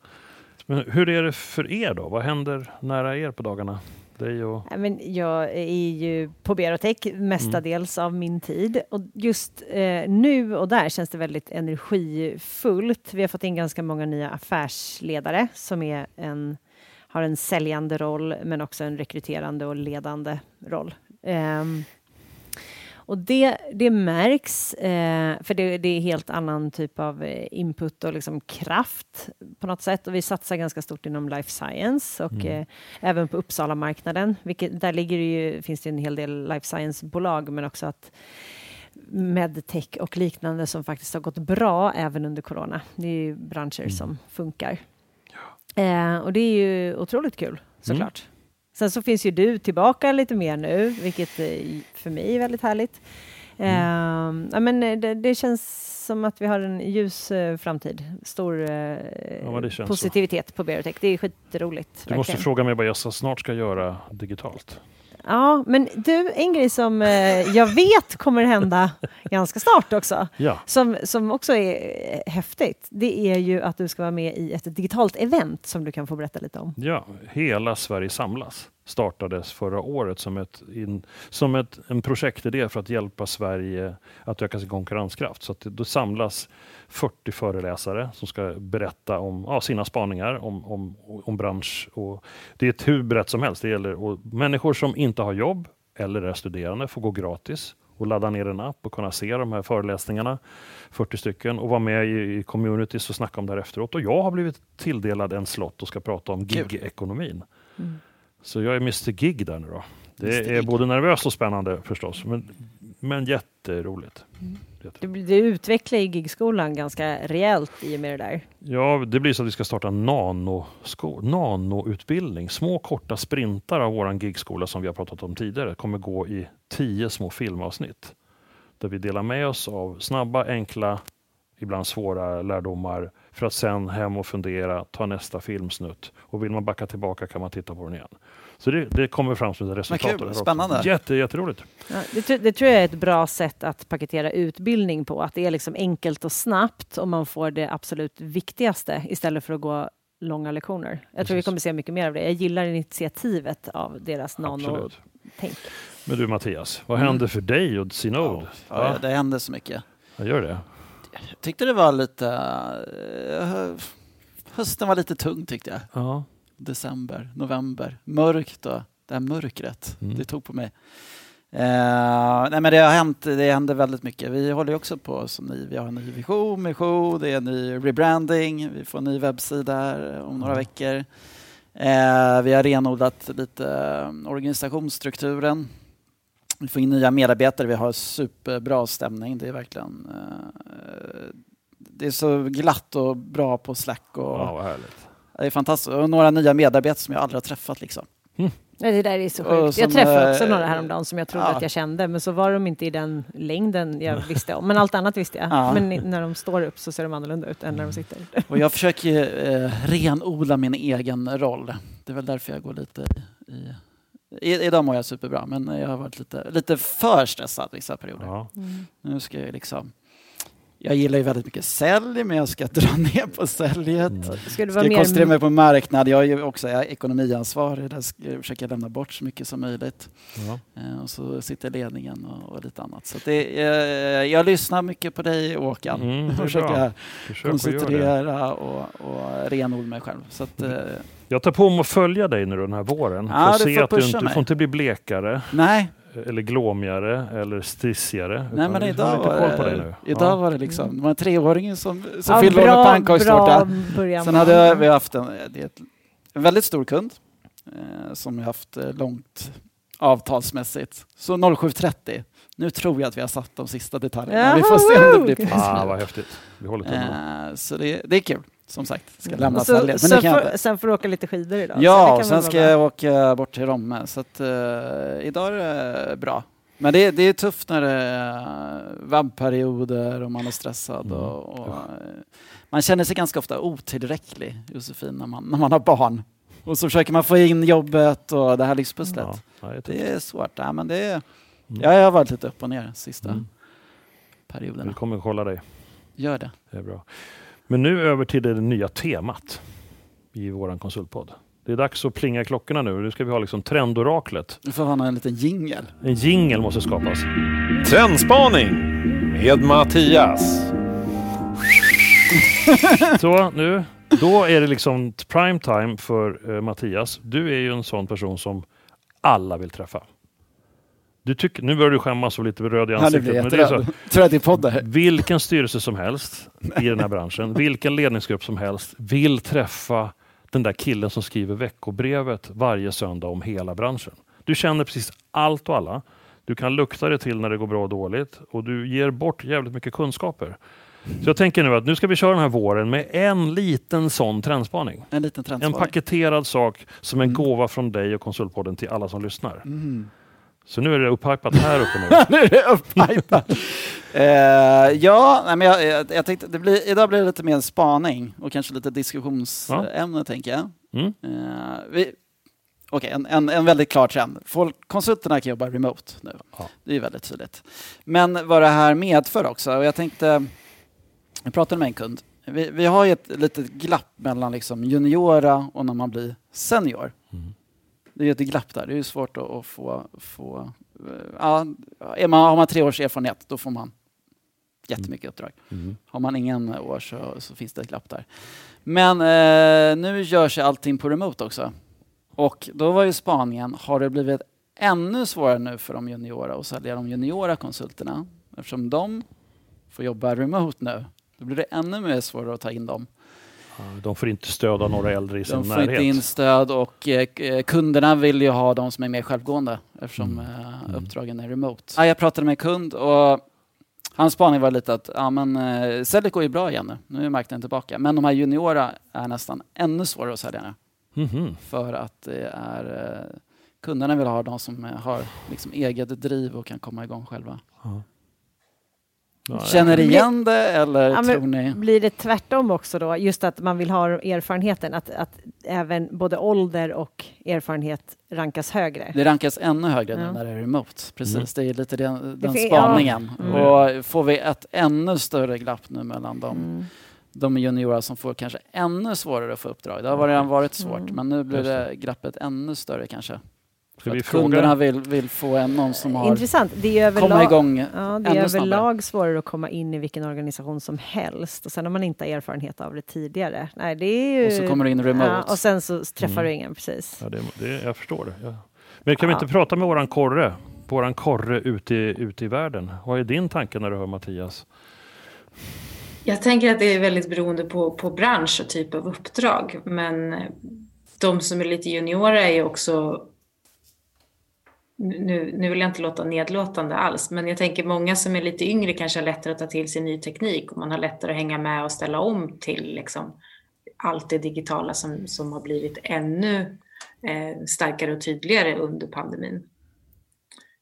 Men hur är det för er då? Vad händer nära er på dagarna? Dig och... ja, men jag är ju på Berotech mestadels mm. av min tid. Och just eh, nu och där känns det väldigt energifullt. Vi har fått in ganska många nya affärsledare som är en, har en säljande roll men också en rekryterande och ledande roll. Eh, Och det, det märks, eh, för det, det är helt annan typ av input och liksom kraft på något sätt. Och vi satsar ganska stort inom life science och mm. eh, även på Uppsala-marknaden. Vilket, där ligger det ju, finns det en hel del life science-bolag, men också att medtech och liknande som faktiskt har gått bra även under corona. Det är ju branscher mm. som funkar. Ja. Eh, och det är ju otroligt kul, såklart. Mm. Sen så finns ju du tillbaka lite mer nu, vilket för mig är väldigt härligt. Mm. Uh, ja, men det, det känns som att vi har en ljus uh, framtid. Stor uh, ja, positivitet så. På Berotech. Det är skitroligt. Du verkligen. Måste fråga mig vad jag så snart ska göra digitalt. Ja, men du, en grej som eh, jag vet kommer hända ganska snart också, ja. som, som också är häftigt, det är ju att du ska vara med i ett digitalt event som du kan få berätta lite om. Ja, Hela Sverige samlas startades förra året som, ett in, som ett, en projektidé för att hjälpa Sverige att öka sin konkurrenskraft. Så att det, då samlas fyrtio föreläsare som ska berätta om ja, sina spaningar om, om, om bransch. Och det är ett hur brett som helst. Det gäller, och människor som inte har jobb eller är studerande får gå gratis och ladda ner en app och kunna se de här föreläsningarna, fyrtio stycken, och vara med i, i communities och snacka om det här efteråt. Och jag har blivit tilldelad en slott och ska prata om gig-ekonomin. Mm. Så jag är mister Gig där nu då. Det är både nervöst och spännande förstås. Men, men jätteroligt. Mm. jätteroligt. Du, du utvecklar i G I G-skolan ganska rejält i och med det där. Ja, det blir så att vi ska starta nanosko- nanoutbildning. Små korta sprintar av vår G I G-skola som vi har pratat om tidigare kommer gå i tio små filmavsnitt. Där vi delar med oss av snabba, enkla, ibland svåra lärdomar för att sen hem och fundera, ta nästa filmsnutt. Och vill man backa tillbaka kan man titta på den igen. Så det, det kommer fram som ett resultat. Kul, spännande. Jätte, jätteroligt. Ja, det, det tror jag är ett bra sätt att paketera utbildning på. Att det är liksom enkelt och snabbt och man får det absolut viktigaste istället för att gå långa lektioner. Jag Precis. tror vi kommer se mycket mer av det. Jag gillar initiativet av deras nanotänk. Men du Mattias, vad hände mm. för dig och Sinode? Ja, ja, det hände så mycket. Jag gör det. Jag tyckte det var lite... Hösten var lite tung tyckte jag. Ja. December, november. Mörkt då. Det här mörkret. Mm. Det tog på mig. Eh, nej men det har hänt. Det händer väldigt mycket. Vi håller ju också på som ni. Vi har en ny vision, mission. Det är en ny rebranding. Vi får en ny webbsida om några veckor. Eh, vi har renodlat lite organisationsstrukturen. Vi får in nya medarbetare, vi har superbra stämning. Det är verkligen eh, det är så glatt och bra på Slack. Och, ja, vad härligt. Det är fantastiskt. Och några nya medarbetare som jag aldrig har träffat. Liksom. Mm. Nej, det där är så sjukt. Som, jag träffade också några häromdagen som jag trodde ja. att jag kände. Men så var de inte i den längden jag visste om. Men allt annat visste jag. Ja. Men när de står upp så ser de annorlunda ut än när de sitter. Och jag försöker ju eh, renodla min egen roll. Det är väl därför jag går lite i... i I, idag mår jag superbra, men jag har varit lite, lite för stressad vissa perioder. Ja. Mm. Nu ska jag liksom... Jag gillar ju väldigt mycket sälj, men jag ska dra ner på säljet. Mm. Ska jag mer... koncentrera mig på marknad. Jag är ju också jag är ekonomiansvarig. Där ska jag försöka lämna bort så mycket som möjligt. Mm. Eh, och så sitter ledningen och, och lite annat. Så det, eh, jag lyssnar mycket på dig, Håkan. Mm, jag försöker Försök koncentrera och, och renodla mig själv. Så att... Eh, Jag tar på mig att följa dig nu den här våren. Ja, för att se att du, inte, du får inte bli blekare. Nej. Eller glåmigare eller strissigare. Nej, men idag var, på dig nu. idag ja. var det liksom det var en treåring som, som ja, fyllde med pannkakstårta. Sen hade jag, vi haft en, det är ett, en väldigt stor kund eh, som vi haft långt avtalsmässigt. Så noll sju trettio. Nu tror jag att vi har satt de sista detaljerna. Ja, vi får se om det blir på. Ah, vad häftigt. Vi håller tummarna. Eh, så det, det är kul. Som sagt, ska lämna så, men sen, kan för, sen får du åka lite skidor idag. Ja, så det kan sen ska jag åka bort till Romme. Så att, uh, idag är det bra. Men det, det är tufft när det är vabbperioder och man är stressad. Mm. Och, och man känner sig ganska ofta otillräcklig, Josefin, när man, när man har barn. Och så försöker man få in jobbet och det här livspusslet. Ja, det, är det är svårt. Ja, men det är, ja, jag har varit lite upp och ner sista mm. perioderna. Vi kommer att kolla dig. Gör det. Det är bra. Men nu över till det nya temat i våran konsultpodd. Det är dags att plinga klockorna nu. Nu ska vi ha liksom trendoraklet. Nu får han ha en liten jingle. En jingle måste skapas. Trendspaning med Mattias. Så nu, då är det liksom prime time för eh, Mattias. Du är ju en sån person som alla vill träffa. Du tycker, nu börjar du skämmas och lite röd i ansiktet. Ja, det blir jätteröd. Tror att det är podd här. Vilken styrelse som helst i den här branschen, vilken ledningsgrupp som helst vill träffa den där killen som skriver veckobrevet varje söndag om hela branschen. Du känner precis allt och alla. Du kan lukta det till när det går bra och dåligt. Och du ger bort jävligt mycket kunskaper. Så jag tänker nu att nu ska vi köra den här våren med en liten sån trendspaning. En liten trendspaning. En paketerad sak som en mm. gåva från dig och konsultpodden till alla som lyssnar. Mm. Så nu är det upphypat här uppe nu. Nu är det upphypat. uh, ja, nej, men jag, jag, jag tänkte, det blir, idag blir det lite mer spaning och kanske lite diskussionsämne, ja. Tänker jag. Mm. Uh, vi, okay, en, en, en väldigt klar trend. Folk, konsulterna kan jobba remote nu. Ja. Det är ju väldigt tydligt. Men vad det här medför också, och jag tänkte, jag pratade med en kund. Vi, vi har ju ett litet glapp mellan liksom juniora och när man blir senior. Mm. Det är ett glapp där. Det är ju svårt att, att få... få ja, är man, har man tre års erfarenhet, då får man jättemycket uppdrag. Mm. Har man ingen år så, så finns det ett glapp där. Men eh, nu gör sig allting på remote också. Och då var ju spaningen, har det blivit ännu svårare nu för de juniora och sälja de juniora konsulterna? Eftersom de får jobba remote nu, då blir det ännu mer svårare att ta in dem. De får inte stöda några äldre i sin närhet. De får närhet. Inte in stöd och eh, kunderna vill ju ha de som är mer självgående eftersom eh, mm. uppdragen är remote. Ah, jag pratade med en kund och hans spaning var lite att ah, men, eh, säljet går ju bra igen nu. Nu är marknaden tillbaka. Men de här juniora är nästan ännu svårare att sälja nu. Mm-hmm. För att det är, eh, kunderna vill ha de som eh, har liksom, eget driv och kan komma igång själva. Mm. Känner igen det eller ja, tror ni? Blir det tvärtom också då? Just att man vill ha erfarenheten. Att, att även både ålder och erfarenhet rankas högre. Det rankas ännu högre ja. När det är remote. Precis, mm. det är lite den, den spaningen. Ja. Mm. Och får vi ett ännu större glapp nu mellan de, mm. de juniorer som får kanske ännu svårare att få uppdrag. Det har redan varit svårt, mm. men nu blir det glappet ännu större kanske. För att kunderna vill, vill få en, någon som har intressant. Det är överlag, komma igång ja, det är överlag svårare att komma in i vilken organisation som helst. Och sen har man inte erfarenhet av det tidigare. Nej, det är ju, och så kommer du in remote. Ja, och sen så träffar mm. du ingen, precis. Ja, det, det, jag förstår det. Ja. Men kan vi inte ja. prata med våran korre? Våran korre ute i, ute i världen. Vad är din tanke när du hör Mattias? Jag tänker att det är väldigt beroende på, på bransch och typ av uppdrag. Men de som är lite juniora är också... Nu, nu vill jag inte låta nedlåtande alls, men jag tänker många som är lite yngre kanske har lättare att ta till sig ny teknik och man har lättare att hänga med och ställa om till liksom, allt det digitala som, som har blivit ännu eh, starkare och tydligare under pandemin.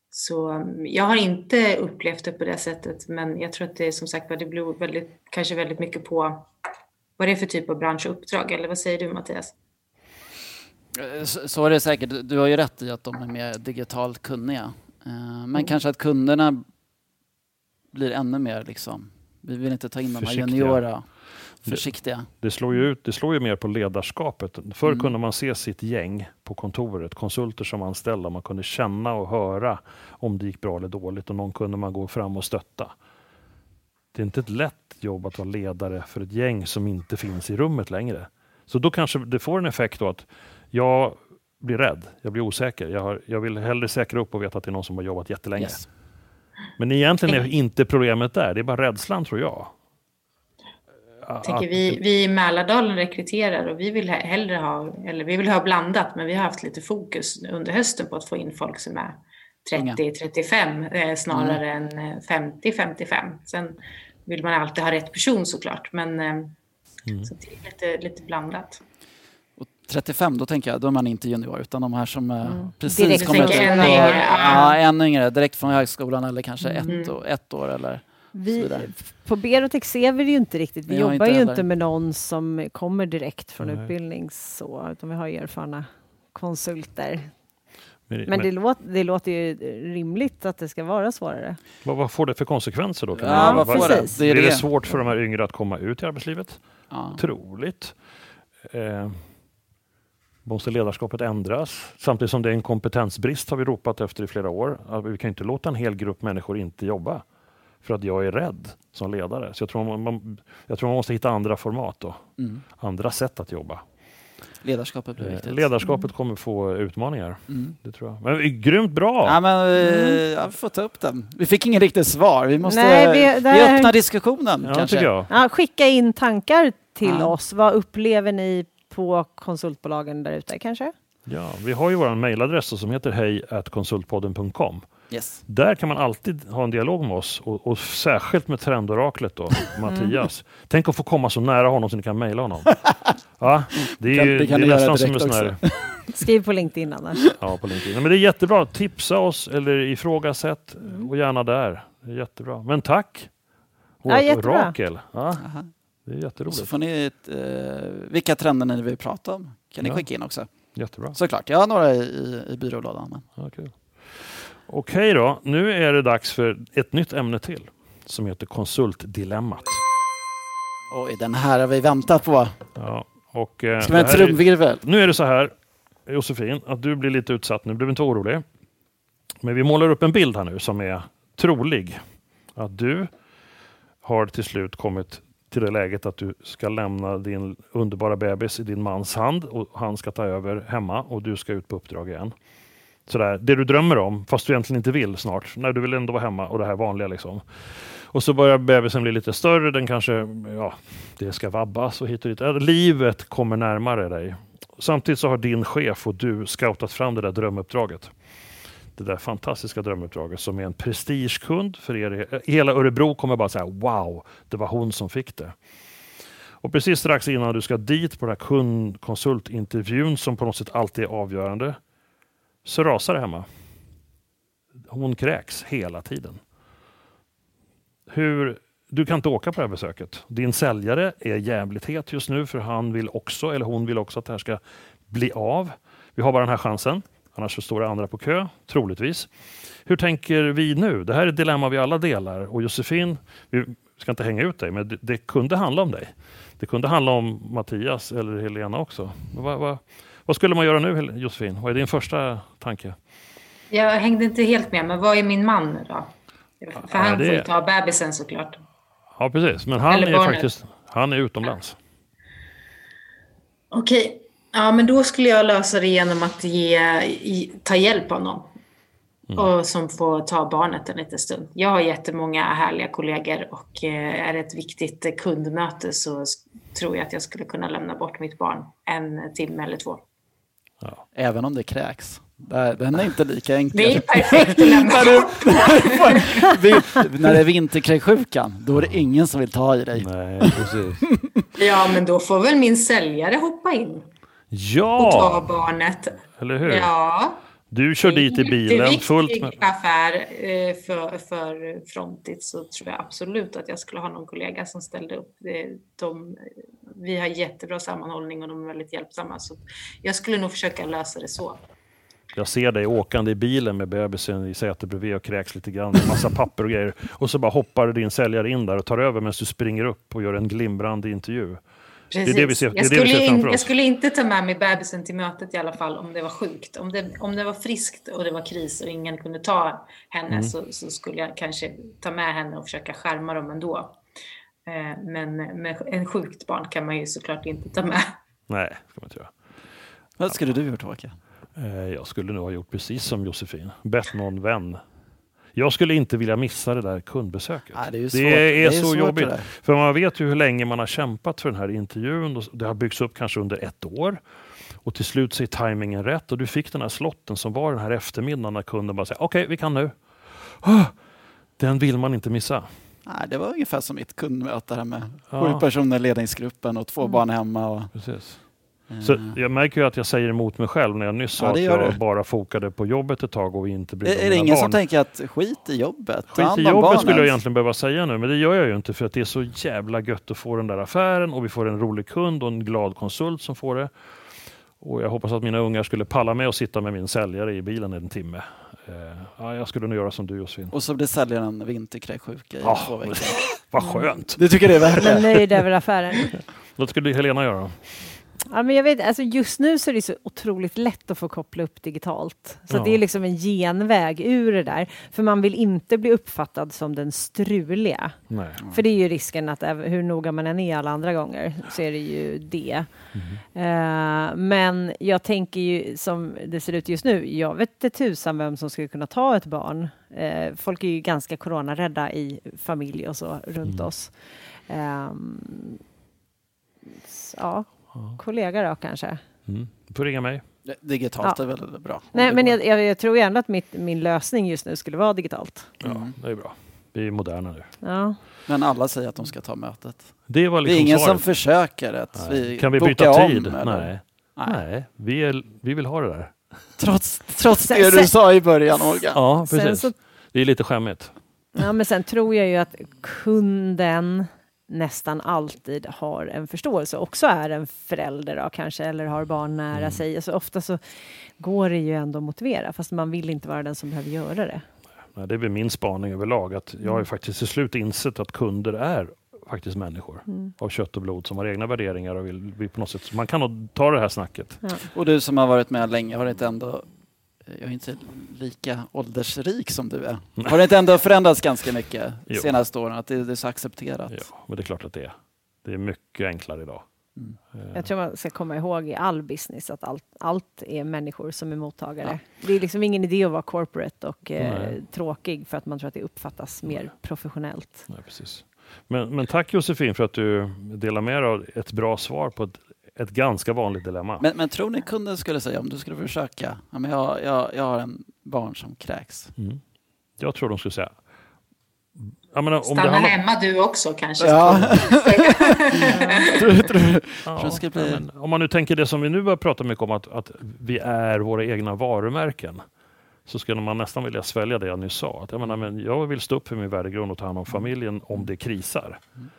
Så jag har inte upplevt det på det sättet, men jag tror att det som sagt det beror väldigt, kanske väldigt mycket på vad det är för typ av branschuppdrag, eller vad säger du Mattias? Så är det säkert. Du har ju rätt i att de är mer digitalt kunniga. Men mm. kanske att kunderna blir ännu mer liksom. Vi vill inte ta in de här juniora. Försiktiga. Det, det, slår ju ut, det slår ju mer på ledarskapet. Förr mm. kunde man se sitt gäng på kontoret. Konsulter som anställda. Man kunde känna och höra om det gick bra eller dåligt. Och någon kunde man gå fram och stötta. Det är inte ett lätt jobb att vara ledare för ett gäng som inte finns i rummet längre. Så då kanske det får en effekt då att jag blir rädd, jag blir osäker. Jag, har, jag vill hellre säkra upp och veta att det är någon som har jobbat jättelänge. Yes. Men egentligen är inte problemet där, det är bara rädslan tror jag. jag tänker att... vi, vi i Mälardalen rekryterar och vi vill hellre ha, eller vi vill ha blandat, men vi har haft lite fokus under hösten på att få in folk som är trettio till trettiofem eh, snarare mm. än femtio till femtiofem. Sen vill man alltid ha rätt person såklart, men eh, mm. så det är lite, lite blandat. Och, trettiofem, då tänker jag, då är man inte junior, utan de här som mm. precis direkt kommer ut. En yngre. Ja, en yngre, direkt från högskolan eller kanske mm. ett, ett år eller vi, på Berotech ser vi det ju inte riktigt. Vi Nej, jobbar inte ju heller. inte med någon som kommer direkt från Nej. utbildning så, utan vi har erfarna konsulter. Men, men det, låter, det låter ju rimligt att det ska vara svårare. Vad, vad får det för konsekvenser då? Ja, vad får det? Det är, det är det svårt för de här yngre att komma ut i arbetslivet? Ja. Troligt. Eh, måste ledarskapet ändras? Samtidigt som det är en kompetensbrist har vi ropat efter i flera år. Alltså, vi kan inte låta en hel grupp människor inte jobba. För att jag är rädd som ledare. Så jag tror man, man, jag tror man måste hitta andra format då. Mm. Andra sätt att jobba. Ledarskapet blir viktigt. Ledarskapet mm. kommer få utmaningar. Mm. Det tror jag. Men grymt bra! Ja, men vi, ja, vi får ta upp den. Vi fick ingen riktigt svar. Vi måste Nej, vi, där... vi öppnar diskussionen. Ja, kanske. Jag. Ja, skicka in tankar till ja. oss. Vad upplever ni på konsultbolagen där ute kanske? Ja, vi har ju vår mejladress som heter hej at konsultpodden punkt com. Yes. Där kan man alltid ha en dialog med oss och, och särskilt med trendoraklet då, Mattias. Mm. Tänk att få komma så nära honom så ni kan mejla honom. Ja, det är ju, kan, det kan det är nästan som en sån här... Skriv på LinkedIn annars. Ja, på LinkedIn. Men det är jättebra. Tipsa oss eller ifrågasätt mm. och gärna där. Det är jättebra. Men tack. Vårt ja, jättebra. Orakel. Ja, det är jätteroligt. Så får ni ett, eh, vilka trender ni vill prata om kan ni ja. skicka in också. Jättebra. Såklart. Jag har några i, i byrålådan. Men... Ja, kul. Okej då, nu är det dags för ett nytt ämne till som heter konsultdilemmat. Oj, den här har vi väntat på. Ja, och, eh, ska vi ha en trumvirvel? Nu är det så här, Josefin, att du blir lite utsatt nu, blir inte orolig. Men vi målar upp en bild här nu som är trolig. Att du har till slut kommit till det läget att du ska lämna din underbara bebis i din mans hand och han ska ta över hemma och du ska ut på uppdrag igen. Sådär, det du drömmer om, fast du egentligen inte vill snart. När du vill ändå vara hemma och det här vanliga liksom. Och så börjar bebisen bli lite större. Den kanske, ja, det ska vabbas och hit och dit. Äh, livet kommer närmare dig. Samtidigt så har din chef och du scoutat fram det där drömuppdraget. Det där fantastiska drömuppdraget som är en prestigekund för er. Hela Örebro kommer bara säga, wow, det var hon som fick det. Och precis strax innan du ska dit på den här kundkonsultintervjun som på något sätt alltid är avgörande. Så rasar det hemma. Hon kräks hela tiden. Hur, du kan inte åka på det här besöket. Din säljare är jävligt het just nu för han vill också, eller hon vill också att det här ska bli av. Vi har bara den här chansen. Annars så står det andra på kö, troligtvis. Hur tänker vi nu? Det här är ett dilemma vi alla delar. Och Josefin, vi ska inte hänga ut dig, men det, det kunde handla om dig. Det kunde handla om Mattias eller Helena också. Vad... Va, Vad skulle man göra nu, Josefin? Vad är din första tanke? Jag hängde inte helt med, men vad är min man nu då? För ja, han det... får ju ta bebisen såklart. Ja, precis. Men han är faktiskt han är utomlands. Ja. Okej. Ja, men då skulle jag lösa det genom att ge, ta hjälp av någon. Mm. Och som får ta barnet en liten stund. Jag har jättemånga härliga kollegor och är det ett viktigt kundmöte så tror jag att jag skulle kunna lämna bort mitt barn en timme eller två. Ja. Även om det kräks. Den är inte lika enkel. Det är perfekt att lämna bort. När det är vinterkräksjukan, då är det ingen som vill ta i dig. Nej, precis. Ja, men då får väl min säljare hoppa in. Ja. Och ta barnet. Eller hur? Ja. Du kör dit i bilen fullt med... affär för, för Frontit så tror jag absolut att jag skulle ha någon kollega som ställde upp. De, vi har jättebra sammanhållning och de är väldigt hjälpsamma så jag skulle nog försöka lösa det så. Jag ser dig åkande i bilen med bebisen i sätet bredvid och kräks lite grann med massa papper och grejer och så bara hoppar din säljare in där och tar över medan du springer upp och gör en glimrande intervju. Precis. Det är det vi ser, jag, skulle det vi ser in, jag skulle inte ta med mig bebisen till mötet i alla fall om det var sjukt. Om det, om det var friskt och det var kris och ingen kunde ta henne mm. så, så skulle jag kanske ta med henne och försöka skärma dem ändå. Eh, men med en sjukt barn kan man ju såklart inte ta med. Nej, det ska man inte göra. Vad skulle du gjort, Håkan? Eh, jag skulle nog ha gjort precis som Josefin. Bett någon vän. Jag skulle inte vilja missa det där kundbesöket. Nej, det är, det är, det är så jobbigt. För man vet ju hur länge man har kämpat för den här intervjun. Det har byggts upp kanske under ett år. Och till slut så är tajmingen rätt. Och du fick den här slotten som var den här eftermiddagen när kunden bara säger okej, vi kan nu. Den vill man inte missa. Nej, det var ungefär som mitt kundmöte här med ja. sju personer i ledningsgruppen och två mm. barn hemma. Och... Precis. Så jag märker ju att jag säger emot mig själv när jag nyss sa ja, att jag det. bara fokade på jobbet ett tag och inte brydde mig om mina barn. Är det ingen som tänker att skit i jobbet? Skit i jobbet barnen. skulle jag egentligen behöva säga nu, men det gör jag ju inte för att det är så jävla gött att få den där affären och vi får en rolig kund och en glad konsult som får det. Och jag hoppas att mina ungar skulle palla med och sitta med min säljare i bilen en timme. Ja, jag skulle nog göra som du, Josefin. Och så blir säljaren vinterkräksjuka i ja, två veckor. Vad skönt! Du tycker det är värt det? Men nöjd över affären. Vad skulle Helena göra? Ja, men jag vet, alltså just nu så är det så otroligt lätt att få koppla upp digitalt. Så ja. det är liksom en genväg ur det där. För man vill inte bli uppfattad som den struliga. Nej. För det är ju risken att hur noga man än är alla andra gånger så är det ju det. Mm. Uh, men jag tänker ju som det ser ut just nu. Jag vet inte tusan vem som skulle kunna ta ett barn. Uh, folk är ju ganska coronarädda i familj och så runt mm. oss. Uh, så, ja. Kollegor då kanske. Mm. Du får ringa mig. Digitalt ja. är väldigt bra. Nej, men jag, jag, jag tror ändå att mitt, min lösning just nu skulle vara digitalt. Mm. Ja, det är bra. Vi är moderna nu. Ja. Men alla säger att de ska ta mötet. Det, var liksom det är ingen svaret. som försöker att vi kan vi byta om, tid? Eller? Nej. Nej. Nej. Vi, är, vi vill ha det där. Trots, trots det sen, du sa i början, Olga. Ja, precis. Så, det är lite skämmigt. Ja, men sen tror jag ju att kunden nästan alltid har en förståelse. Också är en förälder då, kanske, eller har barn nära mm. sig. Alltså, ofta så går det ju ändå att motivera, fast man vill inte vara den som behöver göra det. Nej, det är väl min spaning överlag. Att jag har ju faktiskt till slut insett att kunder är faktiskt människor mm. av kött och blod som har egna värderingar och vill, vill på något sätt. Man kan nog ta det här snacket. Ja. Och du som har varit med länge, har det inte ändå... Jag är inte lika åldersrik som du är. Har det inte ändå förändrats ganska mycket de senaste åren? Att det, det är så accepterat? Ja, men det är klart att det är. Det är mycket enklare idag. Mm. Jag tror man ska komma ihåg i all business att allt, allt är människor som är mottagare. Ja. Det är liksom ingen idé att vara corporate och eh, tråkig för att man tror att det uppfattas mer Nej. professionellt. Nej, precis. Men, men tack Josefin för att du delar med dig av ett bra svar på ett Ett ganska vanligt dilemma. Men, men tror ni kunden skulle säga om du skulle försöka? Ja, men jag, jag, jag har en barn som kräks. Mm. Jag tror de skulle säga. Jag menar, om Stanna det handla... hemma du också kanske. Ja. ja, men, om man nu tänker det som vi nu börjar prata mycket om. Att, att vi är våra egna varumärken. Så skulle man nästan vilja svälja det jag nyss sa. Att jag, menar, men jag vill stå upp för min värdegrund och ta hand om familjen om det krisar. Mm.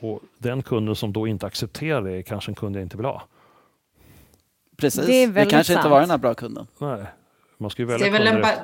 Och den kunden som då inte accepterar det är kanske en kund jag inte vill ha. Precis, det, det kanske sant. inte var den här bra kunden. Nej, man ska ju välja. Det är väl en, ba-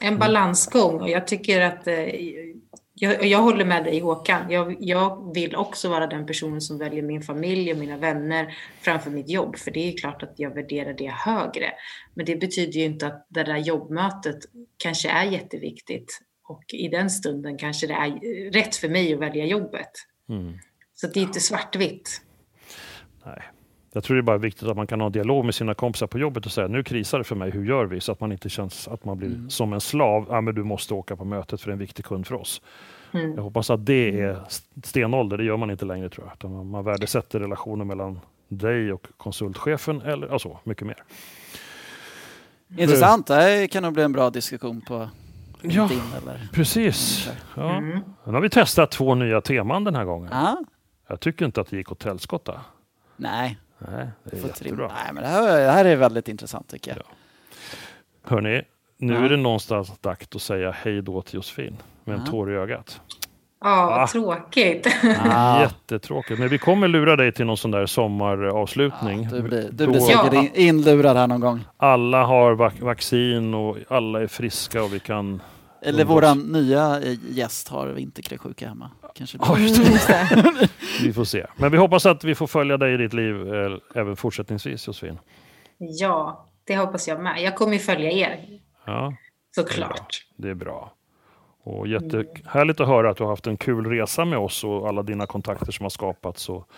en balansgång och jag tycker att eh, jag, jag håller med dig Håkan. Jag, jag vill också vara den personen som väljer min familj och mina vänner framför mitt jobb. För det är ju klart att jag värderar det högre. Men det betyder ju inte att det där jobbmötet kanske är jätteviktigt. Och i den stunden kanske det är rätt för mig att välja jobbet. Mm. Så det är inte svartvitt. Nej. Jag tror det är bara viktigt att man kan ha en dialog med sina kompisar på jobbet och säga nu krisar det för mig, hur gör vi? Så att man inte känns att man blir mm. som en slav. Ja, men du måste åka på mötet för en viktig kund för oss. Mm. Jag hoppas att det är stenålder, det gör man inte längre tror jag. Utan man värdesätter relationer mellan dig och konsultchefen eller alltså, mycket mer. Intressant, det här kan nog bli en bra diskussion på... Ja, eller? precis. Ja. Mm. Nu har vi testat två nya teman den här gången. Aha. Jag tycker inte att det gick åt helskotta. Nej. Nej, det är jättebra. Nej, men det här, det här är väldigt intressant tycker jag. Ja. Hörrni, nu ja. är det någonstans dakt att säga hej då till Josefin med en ja. tår i ögat. Ja, ah. tråkigt. Ah. Jättetråkigt. Men vi kommer lura dig till någon sån där sommaravslutning. Ja, du blir, du blir säkert ja. inlurad här någon gång. Alla har vac- vaccin och alla är friska och vi kan... Eller umgås. Våran nya gäst har vinterkräksjuka hemma. Kanske oh, vi får se. Men vi hoppas att vi får följa dig i ditt liv eh, även fortsättningsvis, Josefin. Ja, det hoppas jag med. Jag kommer ju följa er. Ja, såklart. Det är bra. Det är bra. Och jättehärligt att höra att du har haft en kul resa med oss och alla dina kontakter som har skapats. Och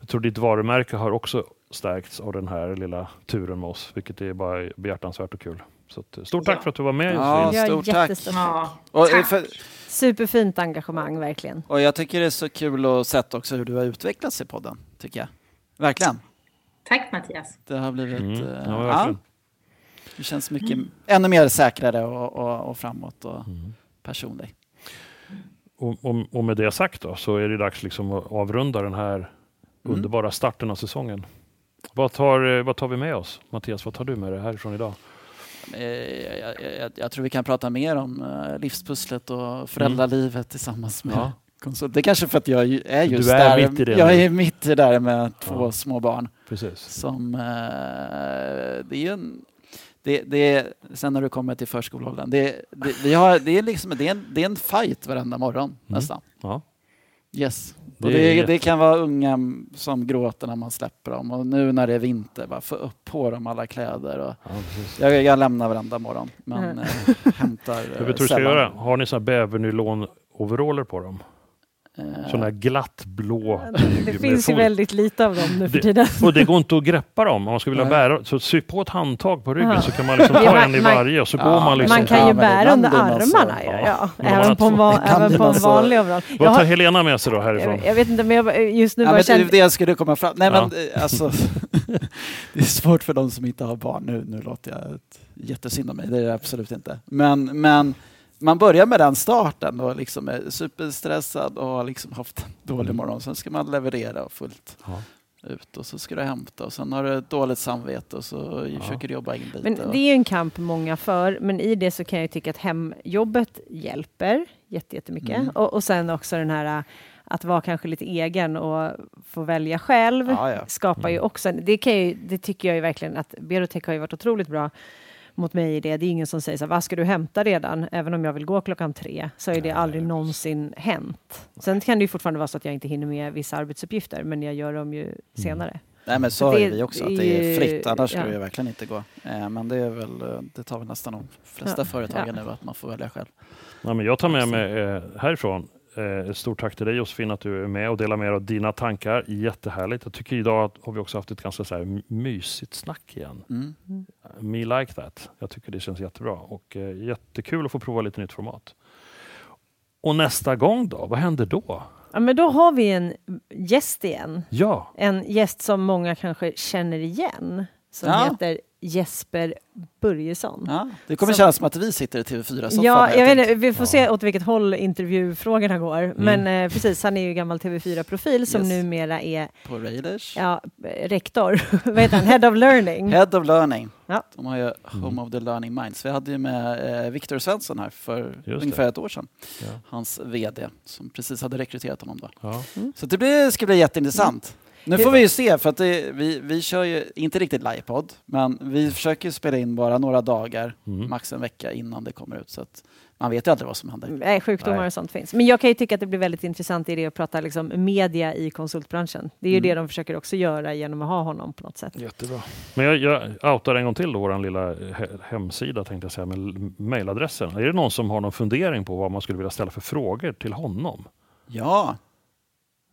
jag tror ditt varumärke har också stärkts av den här lilla turen med oss, vilket är bara behjärtansvärt och kul. Så att, stort tack ja. för att du var med. Ja, ja stort tack. tack. Ja. Och, för, Superfint engagemang, verkligen. Och jag tycker det är så kul att se också hur du har utvecklats i podden, tycker jag. Verkligen. Tack Mattias. Det har blivit... Mm. Ja, ja. Det känns mycket mm. ännu mer säkrare och, och, och framåt och... Mm. personlig. Och, och, och med det sagt då, så är det dags liksom att avrunda den här mm. underbara starten av säsongen. Vad tar, vad tar vi med oss? Mattias, vad tar du med dig härifrån idag? Jag, jag, jag, jag tror vi kan prata mer om livspusslet och föräldralivet mm. tillsammans med ja. konsult. Det är kanske för att jag är just du är där. Mitt i det jag nu. är mitt i där med två ja. små barn. Precis. Som, det är ju en... Det, det, sen när du kommer till förskoleåldern. Det, det, vi har, det, är liksom, det, är en, det är en fight varenda morgon mm. nästan. Ja. Yes. Det, det, det kan vara unga som gråter när man släpper dem. Och nu när det är vinter, bara få upp på dem alla kläder. Och ja, jag, jag lämnar varenda morgon. Men mm. äh, hämtar jag tror ska göra. Har ni så här bävernylon-overaller på dem? Sådana glatt blå. Det finns ju väldigt lite av dem nu för tiden. Och det går inte att greppa dem. Om man skulle vilja bära, så sy på ett handtag på ryggen ja. så kan man liksom ta en i varje och så ja. går man liksom. Man kan ju bära under armarna. Ja. Ja. Ja. Även, på en, va- även på en vanlig överallt. Vad tar har... Helena med sig då härifrån? Jag, jag vet inte, men jag, just nu ja, bara känner... Det jag skulle komma fram. Nej men ja. alltså, det är svårt för de som inte har barn. Nu, nu låter jag ett... jättesynd om mig. Det är det absolut inte. Men... men... Man börjar med den starten och liksom är superstressad och har liksom haft en dålig morgon. Sen ska man leverera fullt ja. ut och så ska du hämta. Och sen har du ett dåligt samvete och så ja. försöker du jobba in lite. Men det är ju en kamp många för. Men i det så kan jag tycka att hemjobbet hjälper jättemycket. Mm. Och, och sen också den här... Att vara kanske lite egen och få välja själv ja, ja. skapar mm. ju också... Det, kan ju, det tycker jag ju verkligen att Berotech har ju varit otroligt bra mot mig i det. Det är ingen som säger så här, vad ska du hämta redan? Även om jag vill gå klockan tre så är det aldrig någonsin hänt. Sen kan det ju fortfarande vara så att jag inte hinner med vissa arbetsuppgifter, men jag gör dem ju senare. Mm. Nej, men så är vi också, att det är fritt. Annars ja. skulle jag verkligen inte gå. Men det är väl, det tar väl nästan de flesta ja. företagen ja. nu, att man får välja själv. Nej, men jag tar med mig härifrån. Eh, stort tack till dig Josefin att du är med och delar med dig av dina tankar. Jättehärligt. Jag tycker idag att har vi också haft ett ganska så här mysigt snack igen. Mm. Mm. Me like that. Jag tycker det känns jättebra och eh, jättekul att få prova lite nytt format. Och nästa gång då? Vad händer då? Ja, men då har vi en gäst igen. Ja. En gäst som många kanske känner igen. Som ja. heter Jesper Burgesson. Ja, det kommer som, kännas som att vi sitter i T V fyra-soffan. Ja, jag vet, vi får ja. se åt vilket håll intervjufrågorna går. Mm. Men eh, precis, han är ju gammal T V fyra-profil som yes. numera är... På Raiders. Ja, rektor. Vad heter han? Head of Learning. Head of Learning. Ja. De har ju Home mm. of the Learning Minds. Vi hade ju med eh, Victor Svensson här för ungefär ett år sedan. Ja. Hans vd som precis hade rekryterat honom då. Ja. Mm. Så det blir, ska bli jätteintressant. Mm. Nu får vi ju se, för att det, vi, vi kör ju inte riktigt livepodd, men vi försöker spela in bara några dagar, mm. max en vecka innan det kommer ut, så att man vet ju aldrig vad som händer. Nej, sjukdomar Nej. och sånt finns. Men jag kan ju tycka att det blir väldigt intressant i det att prata liksom media i konsultbranschen. Det är ju mm. det de försöker också göra genom att ha honom på något sätt. Jättebra. Men jag, jag outar en gång till då, vår lilla he- hemsida tänkte jag säga, med mejladressen. Är det någon som har någon fundering på vad man skulle vilja ställa för frågor till honom? Ja,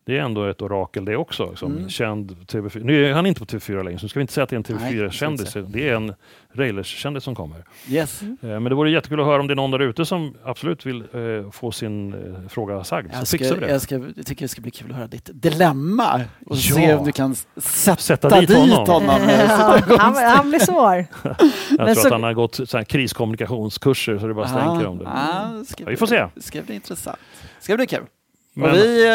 det är ändå ett orakel det också. Som mm. känd T V fyra. Nu är han inte på T V fyra längre, så ska vi inte säga att det är en T V fyra-kändis. Det är en Railers-kändis som kommer. Yes. Mm. Men det vore jättekul att höra om det är någon där ute som absolut vill eh, få sin eh, fråga sagd. Jag, ska, det. Jag, ska, jag tycker det ska bli kul att höra ditt dilemma. Och ja. se om du kan sätta, sätta dit honom. Dit honom. Ja, han, han blir svår. jag Men tror så... att han har gått så här kriskommunikationskurser, så det bara ah, stänker om det. Ah, ska ja, vi får se. Det ska bli intressant. Ska bli kul. Men. Vi,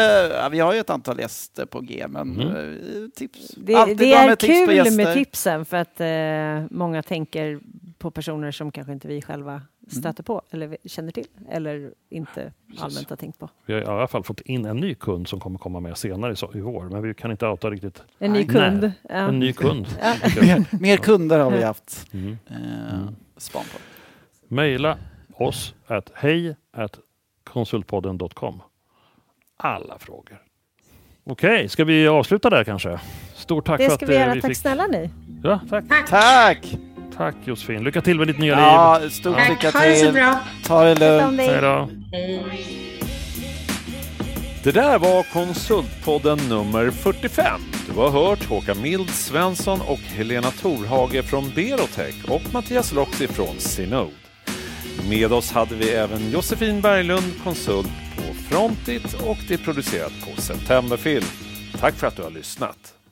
vi har ju ett antal gäster på G, men mm. tips. Det, det är med tips kul på gäster. Med tipsen, för att eh, många tänker på personer som kanske inte vi själva stöter mm. på eller känner till eller inte Precis. allmänt har tänkt på. Vi har i alla fall fått in en ny kund som kommer komma med senare i vår, men vi kan inte outa riktigt. En ny kund. Ja. En ny kund. Ja. mer, mer kunder har vi haft mm. eh, span på. Mejla oss att hej at konsultpodden dot com. Alla frågor. Okej, ska vi avsluta där kanske? Stort tack det för att vi fick... Det ska vi göra. Tack fick... snälla ni. Ja, tack. Tack. Tack. Tack Josefin. Lycka till med ditt nya ja, liv. Ja, stort tack. Lycka till. Ha det så bra. Ta det lugnt. Hej då. Hej. Det där var Konsultpodden nummer fyrtiofem. Du har hört Håkan Mild Svensson och Helena Torhage från Berotech och Mattias Loxy från Sinode. Med oss hade vi även Josefin Berglund, konsult på Frontit, och det är producerat på Septemberfilm. Tack för att du har lyssnat.